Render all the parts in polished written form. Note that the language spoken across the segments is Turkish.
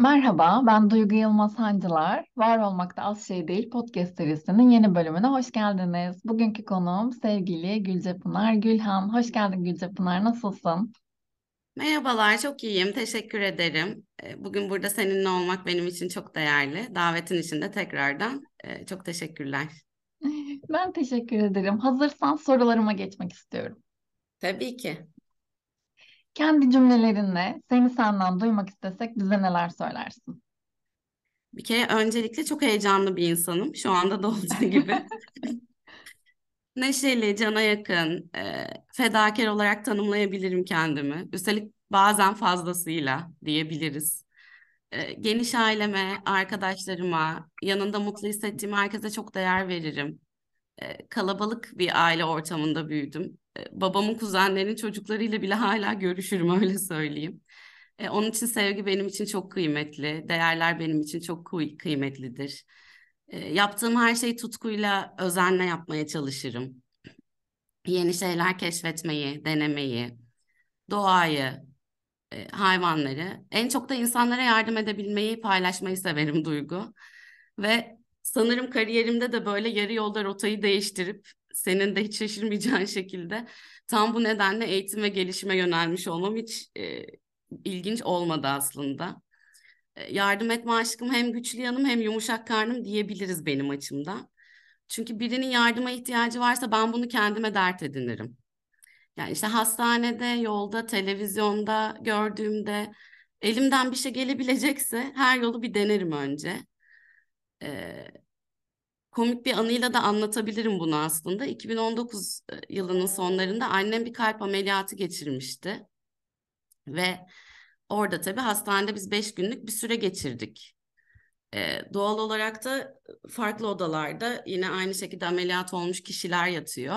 Merhaba, ben Duygu Yılmaz Hancılar. Var Olmakta Az Şey Değil podcast serisinin yeni bölümüne hoş geldiniz. Bugünkü konuğum sevgili Gülce Pınar Gülhan. Hoş geldin Gülce Pınar, nasılsın? Merhabalar, çok iyiyim. Teşekkür ederim. Bugün burada seninle olmak benim için çok değerli. Davetin için de tekrardan çok teşekkürler. Ben teşekkür ederim. Hazırsan sorularıma geçmek istiyorum. Tabii ki. Kendi cümlelerinle seni senden duymak istesek bize neler söylersin? Bir kere öncelikle çok heyecanlı bir insanım. Şu anda da olduğu gibi. Neşeli, cana yakın, fedakar olarak tanımlayabilirim kendimi. Üstelik bazen fazlasıyla diyebiliriz. Geniş aileme, arkadaşlarıma, yanında mutlu hissettiğim herkese çok değer veririm. Kalabalık bir aile ortamında büyüdüm. Babamın kuzenlerinin çocuklarıyla bile hala görüşürüm, öyle söyleyeyim. Onun için sevgi benim için çok kıymetli, değerler benim için çok kıymetlidir. Yaptığım her şeyi tutkuyla, özenle yapmaya çalışırım. Yeni şeyler keşfetmeyi, denemeyi, doğayı, hayvanları, en çok da insanlara yardım edebilmeyi, paylaşmayı severim Duygu. Ve sanırım kariyerimde de böyle yarı yolda rotayı değiştirip, senin de hiç şaşırmayacağın şekilde tam bu nedenle eğitim ve gelişime yönelmiş olmam hiç ilginç olmadı aslında. Yardım etme aşkım hem güçlü yanım hem yumuşak karnım diyebiliriz benim açımdan. Çünkü birinin yardıma ihtiyacı varsa ben bunu kendime dert edinirim. Yani işte hastanede, yolda, televizyonda gördüğümde elimden bir şey gelebilecekse her yolu bir denerim önce. Komik bir anıyla da anlatabilirim bunu aslında. 2019 yılının sonlarında annem bir kalp ameliyatı geçirmişti. Ve orada tabii hastanede biz 5 günlük bir süre geçirdik. Doğal olarak da farklı odalarda yine aynı şekilde ameliyat olmuş kişiler yatıyor.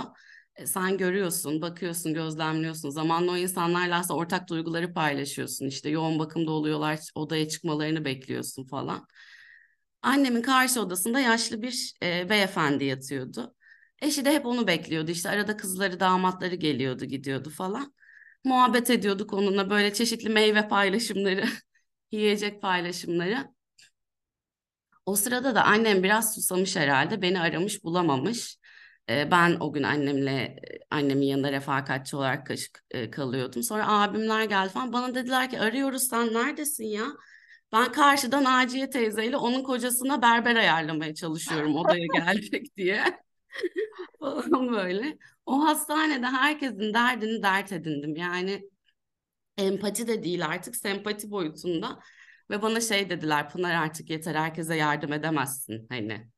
Sen görüyorsun, bakıyorsun, gözlemliyorsun. Zamanla o insanlarla aslında ortak duyguları paylaşıyorsun. İşte yoğun bakımda oluyorlar, odaya çıkmalarını bekliyorsun falan. Annemin karşı odasında yaşlı bir beyefendi yatıyordu. Eşi de hep onu bekliyordu. İşte arada kızları, damatları geliyordu, gidiyordu falan. Muhabbet ediyorduk onunla, böyle çeşitli meyve paylaşımları, yiyecek paylaşımları. O sırada da annem biraz susamış herhalde. Beni aramış, bulamamış. Ben o gün annemin yanında refakatçi olarak kalıyordum. Sonra abimler geldi falan. Bana dediler ki arıyoruz, sen neredesin ya? Ben karşıdan Naciye teyzeyle onun kocasına berber ayarlamaya çalışıyorum odaya gelecek diye. Falan böyle. O hastanede herkesin derdini dert edindim. Yani empati de değil artık, sempati boyutunda. Ve bana şey dediler, Pınar artık yeter, herkese yardım edemezsin. Hani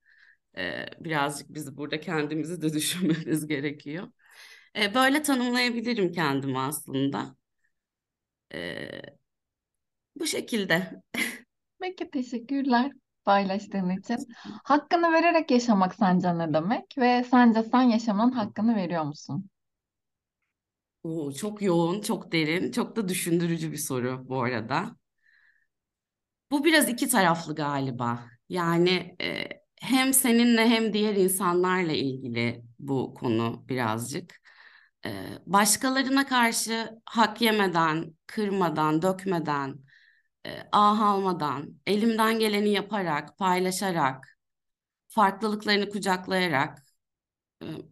birazcık biz burada kendimizi de düşünmemiz gerekiyor. Böyle tanımlayabilirim kendimi aslında. Bu şekilde. Peki, teşekkürler paylaştığın için. Hakkını vererek yaşamak sence ne demek? Ve sence sen yaşamanın hakkını veriyor musun? Çok yoğun, çok derin, çok da düşündürücü bir soru bu arada. Bu biraz iki taraflı galiba. Yani hem seninle hem diğer insanlarla ilgili bu konu birazcık. Başkalarına karşı hak yemeden, kırmadan, dökmeden, ah almadan, elimden geleni yaparak, paylaşarak, farklılıklarını kucaklayarak,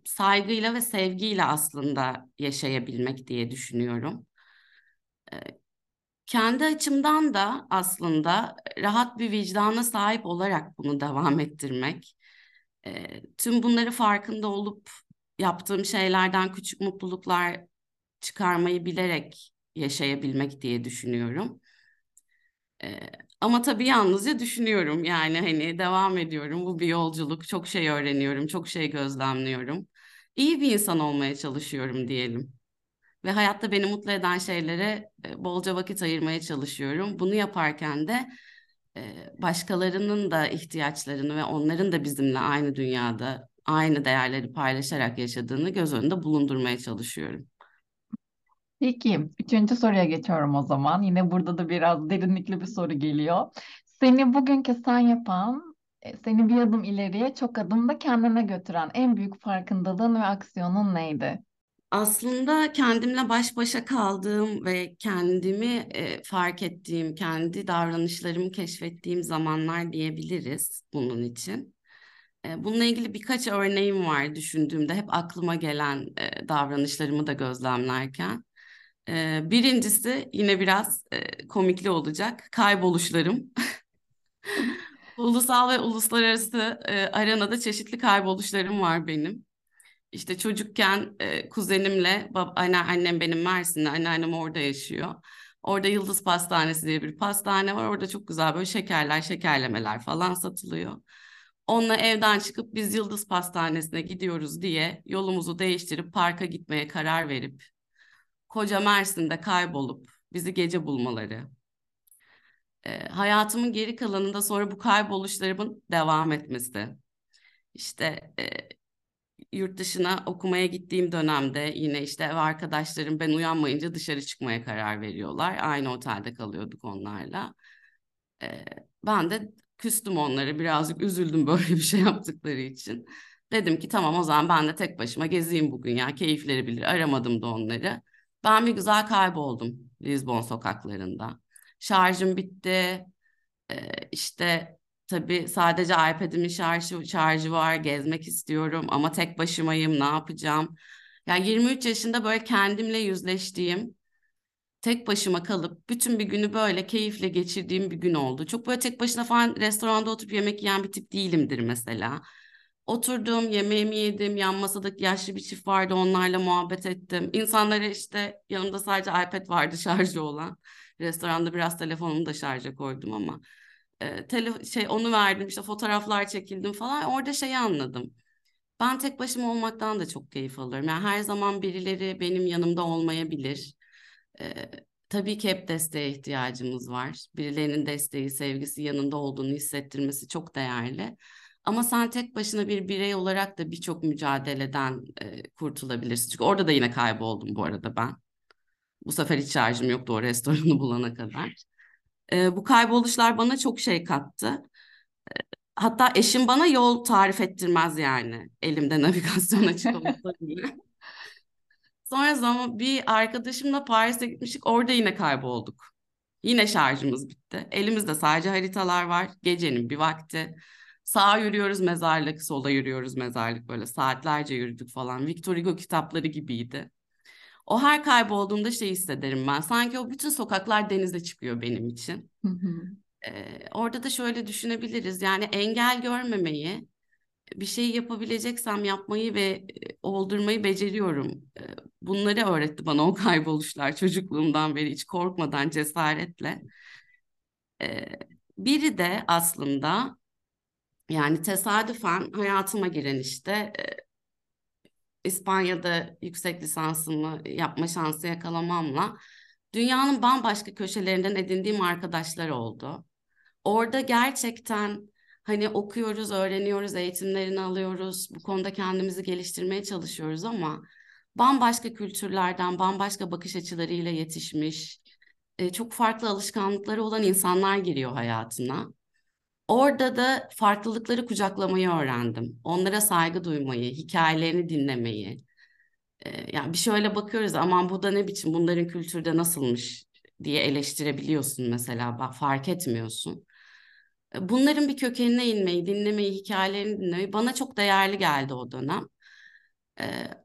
saygıyla ve sevgiyle aslında yaşayabilmek diye düşünüyorum. Kendi açımdan da aslında rahat bir vicdana sahip olarak bunu devam ettirmek, tüm bunları farkında olup yaptığım şeylerden küçük mutluluklar çıkarmayı bilerek yaşayabilmek diye düşünüyorum. Ama tabii yalnızca düşünüyorum, yani hani devam ediyorum, bu bir yolculuk, çok şey öğreniyorum, çok şey gözlemliyorum. İyi bir insan olmaya çalışıyorum diyelim ve hayatta beni mutlu eden şeylere bolca vakit ayırmaya çalışıyorum. Bunu yaparken de başkalarının da ihtiyaçlarını ve onların da bizimle aynı dünyada aynı değerleri paylaşarak yaşadığını göz önünde bulundurmaya çalışıyorum. Peki, 3. soruya geçiyorum o zaman. Yine burada da biraz derinlikli bir soru geliyor. Seni bugünkü sen yapan, seni bir adım ileriye, çok adımda kendine götüren en büyük farkındalığın ve aksiyonun neydi? Aslında kendimle baş başa kaldığım ve kendimi fark ettiğim, kendi davranışlarımı keşfettiğim zamanlar diyebiliriz bunun için. Bununla ilgili birkaç örneğim var düşündüğümde, hep aklıma gelen davranışlarımı da gözlemlerken. Birincisi yine biraz komikli olacak, kayboluşlarım. Ulusal ve uluslararası arenada çeşitli kayboluşlarım var benim. İşte çocukken kuzenimle, annem benim Mersin'de, anneannem orada yaşıyor. Orada Yıldız Pastanesi diye bir pastane var. Orada çok güzel böyle şekerler, şekerlemeler falan satılıyor. Onunla evden çıkıp biz Yıldız Pastanesi'ne gidiyoruz diye yolumuzu değiştirip parka gitmeye karar verip koca Mersin'de kaybolup bizi gece bulmaları. Hayatımın geri kalanında sonra bu kayboluşlarımın devam etmesi. İşte yurt dışına okumaya gittiğim dönemde yine işte ev arkadaşlarım ben uyanmayınca dışarı çıkmaya karar veriyorlar. Aynı otelde kalıyorduk onlarla. Ben de küstüm onlara, birazcık üzüldüm böyle bir şey yaptıkları için. Dedim ki tamam, o zaman ben de tek başıma gezeyim bugün ya, keyifleri bilir. Aramadım da onları. Ben bir güzel kayboldum Lisbon sokaklarında. Şarjım bitti. İşte tabii sadece iPad'imin şarjı var, gezmek istiyorum ama tek başımayım, ne yapacağım? Yani 23 yaşında böyle kendimle yüzleştiğim, tek başıma kalıp bütün bir günü böyle keyifle geçirdiğim bir gün oldu. Çok böyle tek başına falan restoranda oturup yemek yiyen bir tip değilimdir mesela. Oturdum, yemeğimi yedim, yan masadaki yaşlı bir çift vardı, onlarla muhabbet ettim. İnsanlara işte yanımda sadece iPad vardı şarjı olan. Restoranda biraz telefonumu da şarja koydum ama. Onu verdim, işte fotoğraflar çekildim falan. Orada şeyi anladım. Ben tek başıma olmaktan da çok keyif alıyorum. Yani her zaman birileri benim yanımda olmayabilir. Tabii ki hep desteğe ihtiyacımız var. Birilerinin desteği, sevgisi, yanında olduğunu hissettirmesi çok değerli. Ama sen tek başına bir birey olarak da birçok mücadeleden kurtulabilirsin. Çünkü orada da yine kayboldum bu arada ben. Bu sefer hiç şarjım yoktu o restoranı bulana kadar. Bu kayboluşlar bana çok şey kattı. Hatta eşim bana yol tarif ettirmez yani. Elimde navigasyon açık olsa bile. Sonra zaman bir arkadaşımla Paris'e gitmiştik. Orada yine kaybolduk. Yine şarjımız bitti. Elimizde sadece haritalar var. Gecenin bir vakti. Sağa yürüyoruz mezarlık, sola yürüyoruz mezarlık. Böyle saatlerce yürüdük falan. Victor Hugo kitapları gibiydi. O her kaybolduğumda şey hissederim ben. Sanki o bütün sokaklar denize çıkıyor benim için. Orada da şöyle düşünebiliriz. Yani engel görmemeyi, bir şeyi yapabileceksem yapmayı ve oldurmayı beceriyorum. Bunları öğretti bana o kayboluşlar çocukluğumdan beri, hiç korkmadan, cesaretle. Biri de aslında yani tesadüfen hayatıma giren işte... İspanya'da yüksek lisansımı yapma şansı yakalamamla dünyanın bambaşka köşelerinden edindiğim arkadaşlar oldu. Orada gerçekten hani okuyoruz, öğreniyoruz, eğitimlerini alıyoruz, bu konuda kendimizi geliştirmeye çalışıyoruz ama bambaşka kültürlerden, bambaşka bakış açılarıyla yetişmiş, çok farklı alışkanlıkları olan insanlar giriyor hayatına. Orada da farklılıkları kucaklamayı öğrendim. Onlara saygı duymayı, hikayelerini dinlemeyi. Yani bir şöyle bakıyoruz, aman bu da ne biçim, bunların kültürde nasılmış diye eleştirebiliyorsun mesela, bak fark etmiyorsun. Bunların bir kökenine inmeyi, dinlemeyi, hikayelerini dinlemeyi bana çok değerli geldi o dönem.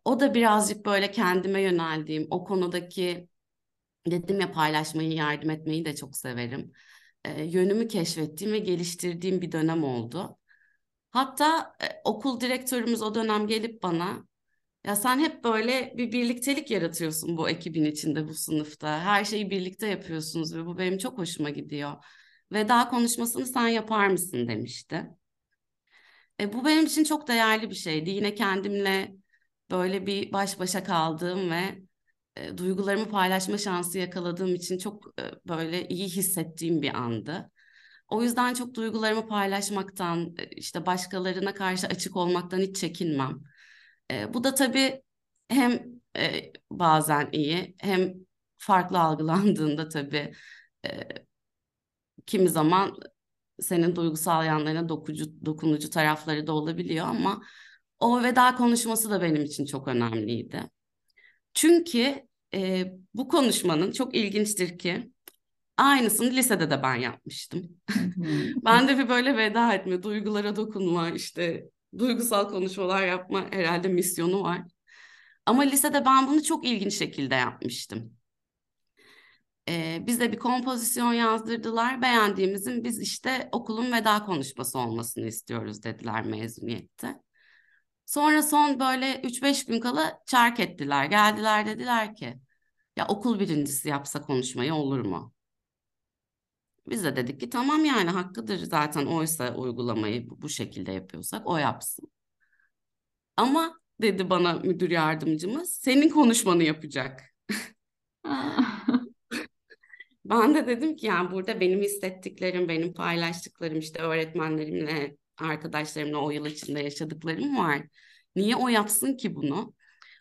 O da birazcık böyle kendime yöneldiğim, o konudaki dedim ya paylaşmayı, yardım etmeyi de çok severim. Yönümü keşfettiğim ve geliştirdiğim bir dönem oldu. Hatta okul direktörümüz o dönem gelip bana, ya sen hep böyle bir birliktelik yaratıyorsun bu ekibin içinde, bu sınıfta. Her şeyi birlikte yapıyorsunuz ve bu benim çok hoşuma gidiyor. Veda konuşmasını sen yapar mısın demişti. Bu benim için çok değerli bir şeydi. Yine kendimle böyle bir baş başa kaldığım ve duygularımı paylaşma şansı yakaladığım için çok böyle iyi hissettiğim bir andı. O yüzden çok duygularımı paylaşmaktan, işte başkalarına karşı açık olmaktan hiç çekinmem. Bu da tabii hem bazen iyi, hem farklı algılandığında tabii kimi zaman senin duygusal yanlarına dokunucu tarafları da olabiliyor ama o veda konuşması da benim için çok önemliydi. Çünkü bu konuşmanın çok ilginçtir ki aynısını lisede de ben yapmıştım. Ben de bir böyle veda etme, duygulara dokunma, işte duygusal konuşmalar yapma herhalde misyonu var. Ama lisede ben bunu çok ilginç şekilde yapmıştım. Bize bir kompozisyon yazdırdılar. Beğendiğimizin biz işte okulun veda konuşması olmasını istiyoruz dediler mezuniyette. Sonra son böyle 3-5 gün kala çark ettiler. Geldiler dediler ki ya okul birincisi yapsa konuşmayı olur mu? Biz de dedik ki tamam yani hakkıdır zaten oysa uygulamayı bu şekilde yapıyorsak o yapsın. Ama dedi bana müdür yardımcımız senin konuşmanı yapacak. Ben de dedim ki yani burada benim hissettiklerim, benim paylaştıklarım, işte öğretmenlerimle, arkadaşlarımla o yıl içinde yaşadıklarım var. Niye o yapsın ki bunu?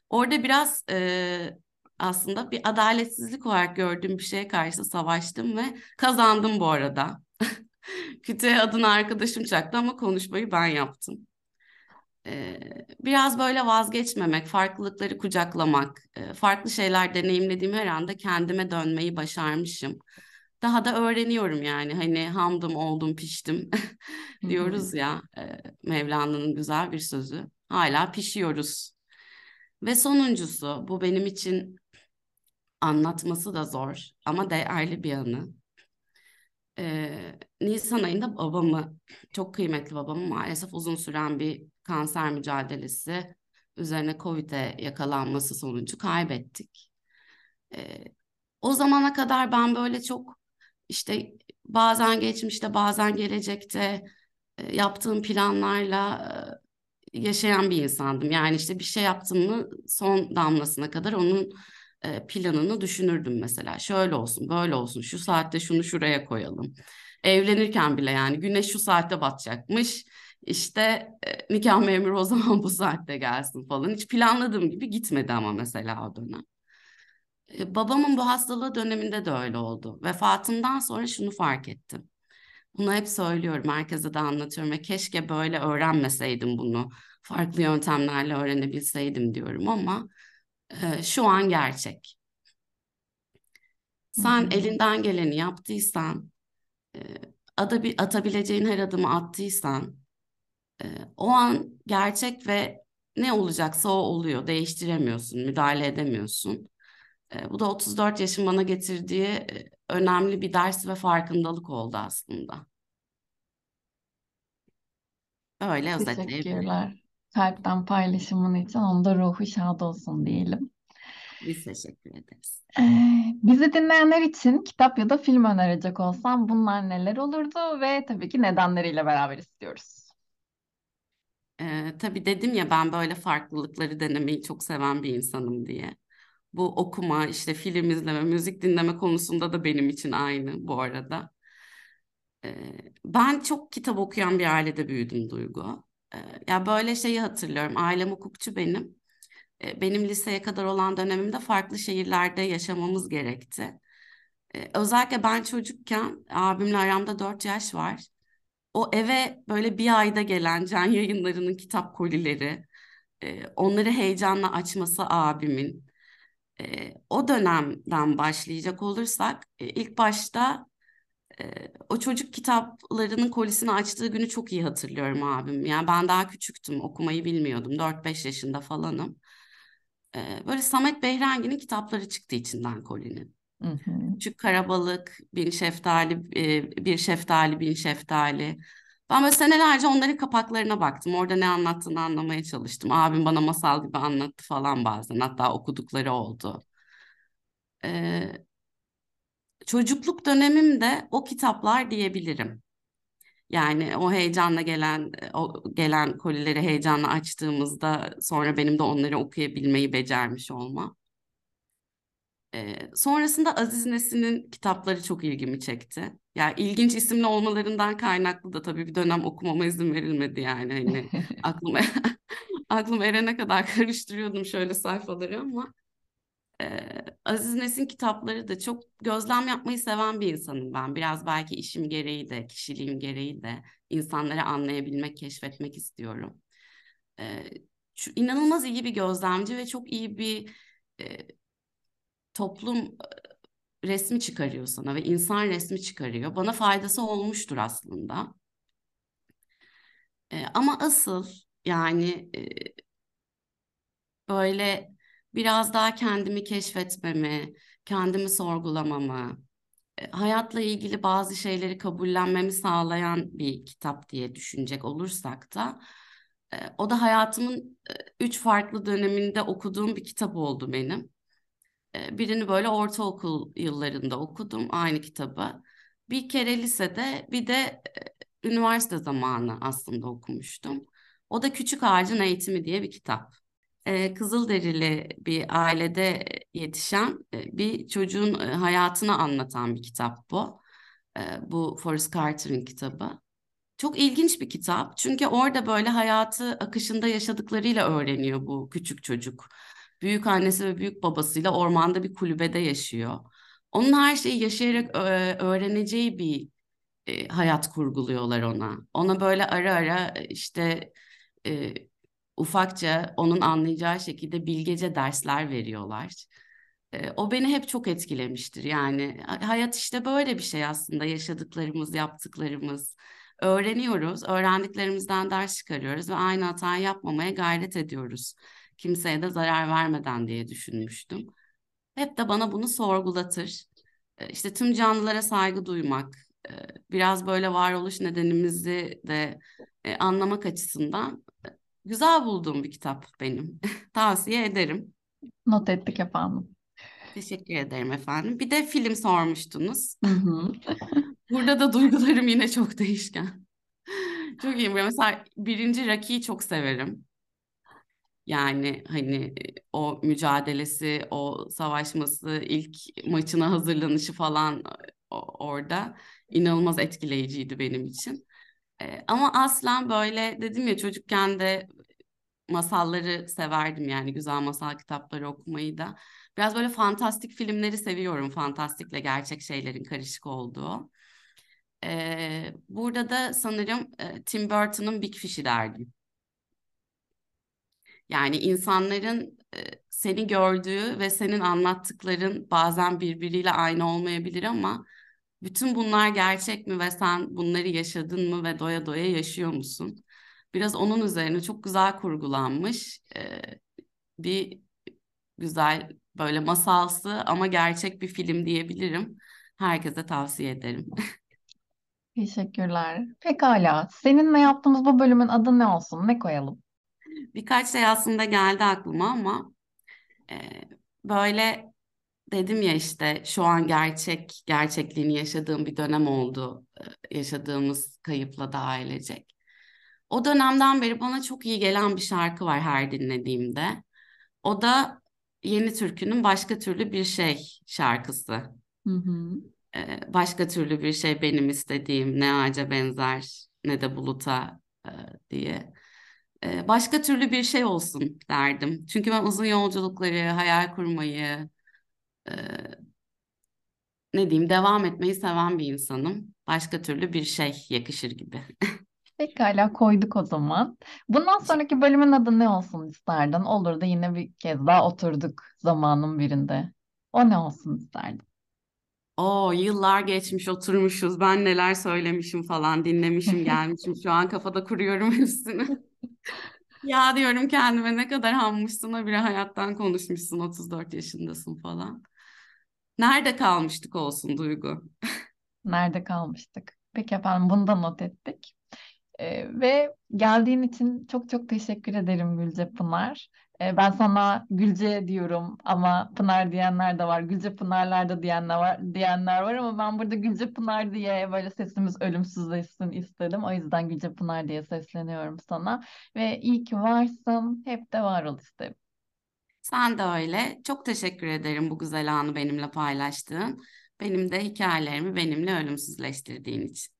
Orada biraz aslında bir adaletsizlik olarak gördüğüm bir şeye karşı savaştım ve kazandım bu arada. Kütüğe adını arkadaşım çaktı ama konuşmayı ben yaptım. Biraz böyle vazgeçmemek, farklılıkları kucaklamak, farklı şeyler deneyimlediğim her anda kendime dönmeyi başarmışım. Daha da öğreniyorum yani hani hamdım oldum piştim diyoruz ya Mevlana'nın güzel bir sözü. Hala pişiyoruz. Ve sonuncusu bu benim için anlatması da zor ama değerli bir anı. Nisan ayında babamı, çok kıymetli babamı maalesef uzun süren bir kanser mücadelesi üzerine COVID'e yakalanması sonucu kaybettik. O zamana kadar ben böyle çok işte bazen geçmişte bazen gelecekte yaptığım planlarla yaşayan bir insandım. Yani işte bir şey yaptığımı son damlasına kadar onun planını düşünürdüm mesela. Şöyle olsun, böyle olsun, şu saatte şunu şuraya koyalım. Evlenirken bile yani güneş şu saatte batacakmış. İşte nikah memuru o zaman bu saatte gelsin falan. Hiç planladığım gibi gitmedi ama mesela o dönem. Babamın bu hastalığı döneminde de öyle oldu. Vefatından sonra şunu fark ettim. Bunu hep söylüyorum, herkese de anlatıyorum ve keşke böyle öğrenmeseydim bunu. Farklı yöntemlerle öğrenebilseydim diyorum ama şu an gerçek. Sen elinden geleni yaptıysan, atabileceğin her adımı attıysan, o an gerçek ve ne olacaksa o oluyor. Değiştiremiyorsun, müdahale edemiyorsun. Bu da 34 yaşın bana getirdiği önemli bir ders ve farkındalık oldu aslında. Öyle özetleyebilirim. Teşekkürler. Kalpten paylaşımın için onda ruhu şad olsun diyelim. Biz teşekkür ederiz. Bizi dinleyenler için kitap ya da film önerecek olsam bunlar neler olurdu ve tabii ki nedenleriyle beraber istiyoruz. Tabii dedim ya ben böyle farklılıkları denemeyi çok seven bir insanım diye. Bu okuma, işte film izleme, müzik dinleme konusunda da benim için aynı bu arada. Ben çok kitap okuyan bir ailede büyüdüm Duygu. Ya böyle şeyi hatırlıyorum, ailem hukukçu benim. Benim liseye kadar olan dönemimde farklı şehirlerde yaşamamız gerekti. Özellikle ben çocukken, abimle aramda 4 yaş var. O eve böyle bir ayda gelen Can Yayınları'nın kitap kolileri, onları heyecanla açması abimin. O dönemden başlayacak olursak ilk başta o çocuk kitaplarının kolisini açtığı günü çok iyi hatırlıyorum abim. Yani ben daha küçüktüm, okumayı bilmiyordum. 4-5 yaşında falanım. Böyle Samet Behrengi'nin kitapları çıktı içinden kolinin. Küçük Karabalık, Bir Şeftali, Bin Şeftali. Ben böyle senelerce onların kapaklarına baktım. Orada ne anlattığını anlamaya çalıştım. Abim bana masal gibi anlattı falan bazen. Hatta okudukları oldu. Çocukluk dönemimde o kitaplar diyebilirim. Yani o heyecanla gelen, o gelen kolileri heyecanla açtığımızda sonra benim de onları okuyabilmeyi becermiş olma. Sonrasında Aziz Nesin'in kitapları çok ilgimi çekti. Yani ilginç isimli olmalarından kaynaklı da tabii bir dönem okumama izin verilmedi yani. Hani aklım erene kadar karıştırıyordum şöyle sayfaları ama Aziz Nesin kitapları da çok gözlem yapmayı seven bir insanım ben. Biraz belki işim gereği de, kişiliğim gereği de insanları anlayabilmek, keşfetmek istiyorum. İnanılmaz iyi bir gözlemci ve çok iyi bir toplum resmi çıkarıyor sana ve insan resmi çıkarıyor. Bana faydası olmuştur aslında. Ama asıl yani böyle biraz daha kendimi keşfetmemi, kendimi sorgulamamı, hayatla ilgili bazı şeyleri kabullenmemi sağlayan bir kitap diye düşünecek olursak da o da hayatımın 3 farklı döneminde okuduğum bir kitap oldu benim. Birini böyle ortaokul yıllarında okudum aynı kitabı. Bir kere lisede, bir de üniversite zamanı aslında okumuştum. O da Küçük Ağacın Eğitimi diye bir kitap. Kızılderili bir ailede yetişen bir çocuğun hayatını anlatan bir kitap bu. Bu Forrest Carter'ın kitabı. Çok ilginç bir kitap. Çünkü orada böyle hayatı akışında yaşadıklarıyla öğreniyor bu küçük çocuk. Büyük annesi ve büyük babasıyla ormanda bir kulübede yaşıyor. Onun her şeyi yaşayarak öğreneceği bir hayat kurguluyorlar ona. Ona böyle ara ara işte ufakça onun anlayacağı şekilde bilgece dersler veriyorlar. O beni hep çok etkilemiştir. Yani hayat işte böyle bir şey aslında. Yaşadıklarımız, yaptıklarımız. Öğreniyoruz, öğrendiklerimizden ders çıkarıyoruz ve aynı hatayı yapmamaya gayret ediyoruz. Kimseye de zarar vermeden diye düşünmüştüm. Hep de bana bunu sorgulatır. İşte tüm canlılara saygı duymak, biraz böyle varoluş nedenimizi de anlamak açısından güzel bulduğum bir kitap benim. Tavsiye ederim. Not ettik efendim. Teşekkür ederim efendim. Bir de film sormuştunuz. Burada da duygularım yine çok değişken. Çok iyiyim. Mesela 1. Rocky'yi çok severim. Yani hani o mücadelesi, o savaşması, ilk maçına hazırlanışı falan orada inanılmaz etkileyiciydi benim için. Ama aslen böyle dedim ya, çocukken de masalları severdim, yani güzel masal kitapları okumayı da. Biraz böyle fantastik filmleri seviyorum, fantastikle gerçek şeylerin karışık olduğu. Burada da sanırım Tim Burton'un Big Fish'i derdim. Yani insanların seni gördüğü ve senin anlattıkların bazen birbiriyle aynı olmayabilir ama bütün bunlar gerçek mi ve sen bunları yaşadın mı ve doya doya yaşıyor musun? Biraz onun üzerine çok güzel kurgulanmış bir güzel böyle masalsı ama gerçek bir film diyebilirim. Herkese tavsiye ederim. Teşekkürler. Pekala. Seninle yaptığımız bu bölümün adı ne olsun? Ne koyalım? Birkaç şey aslında geldi aklıma ama böyle dedim ya, işte şu an gerçekliğini yaşadığım bir dönem oldu. Yaşadığımız kayıpla da ailecek. O dönemden beri bana çok iyi gelen bir şarkı var her dinlediğimde. O da Yeni Türkü'nün Başka Türlü Bir Şey şarkısı. Hı. Başka türlü bir şey benim istediğim, ne ağaca benzer ne de buluta diye. Başka türlü bir şey olsun derdim. Çünkü ben uzun yolculukları, hayal kurmayı, ne diyeyim, devam etmeyi seven bir insanım. Başka türlü bir şey yakışır gibi. Pekala, koyduk o zaman. Bundan sonraki bölümün adı ne olsun isterdin? Olur da yine bir kez daha oturduk zamanın birinde. O ne olsun isterdin? Oo, yıllar geçmiş oturmuşuz, ben neler söylemişim falan, dinlemişim, gelmişim, şu an kafada kuruyorum hepsini. Ya diyorum kendime, ne kadar hammışsın, o bile hayattan konuşmuşsun, 34 yaşındasın falan. Nerede kalmıştık olsun Duygu? Nerede kalmıştık? Peki efendim, bunu da not ettik. Ve geldiğin için çok çok teşekkür ederim Gülce Pınar. Ben sana Gülce diyorum ama Pınar diyenler de var. Gülce Pınarlar da diyenler var ama ben burada Gülce Pınar diye böyle sesimiz ölümsüzleşsin istedim. O yüzden Gülce Pınar diye sesleniyorum sana. Ve iyi ki varsın. Hep de var ol isterim. Sen de öyle. Çok teşekkür ederim bu güzel anı benimle paylaştığın. Benim de hikayelerimi benimle ölümsüzleştirdiğin için.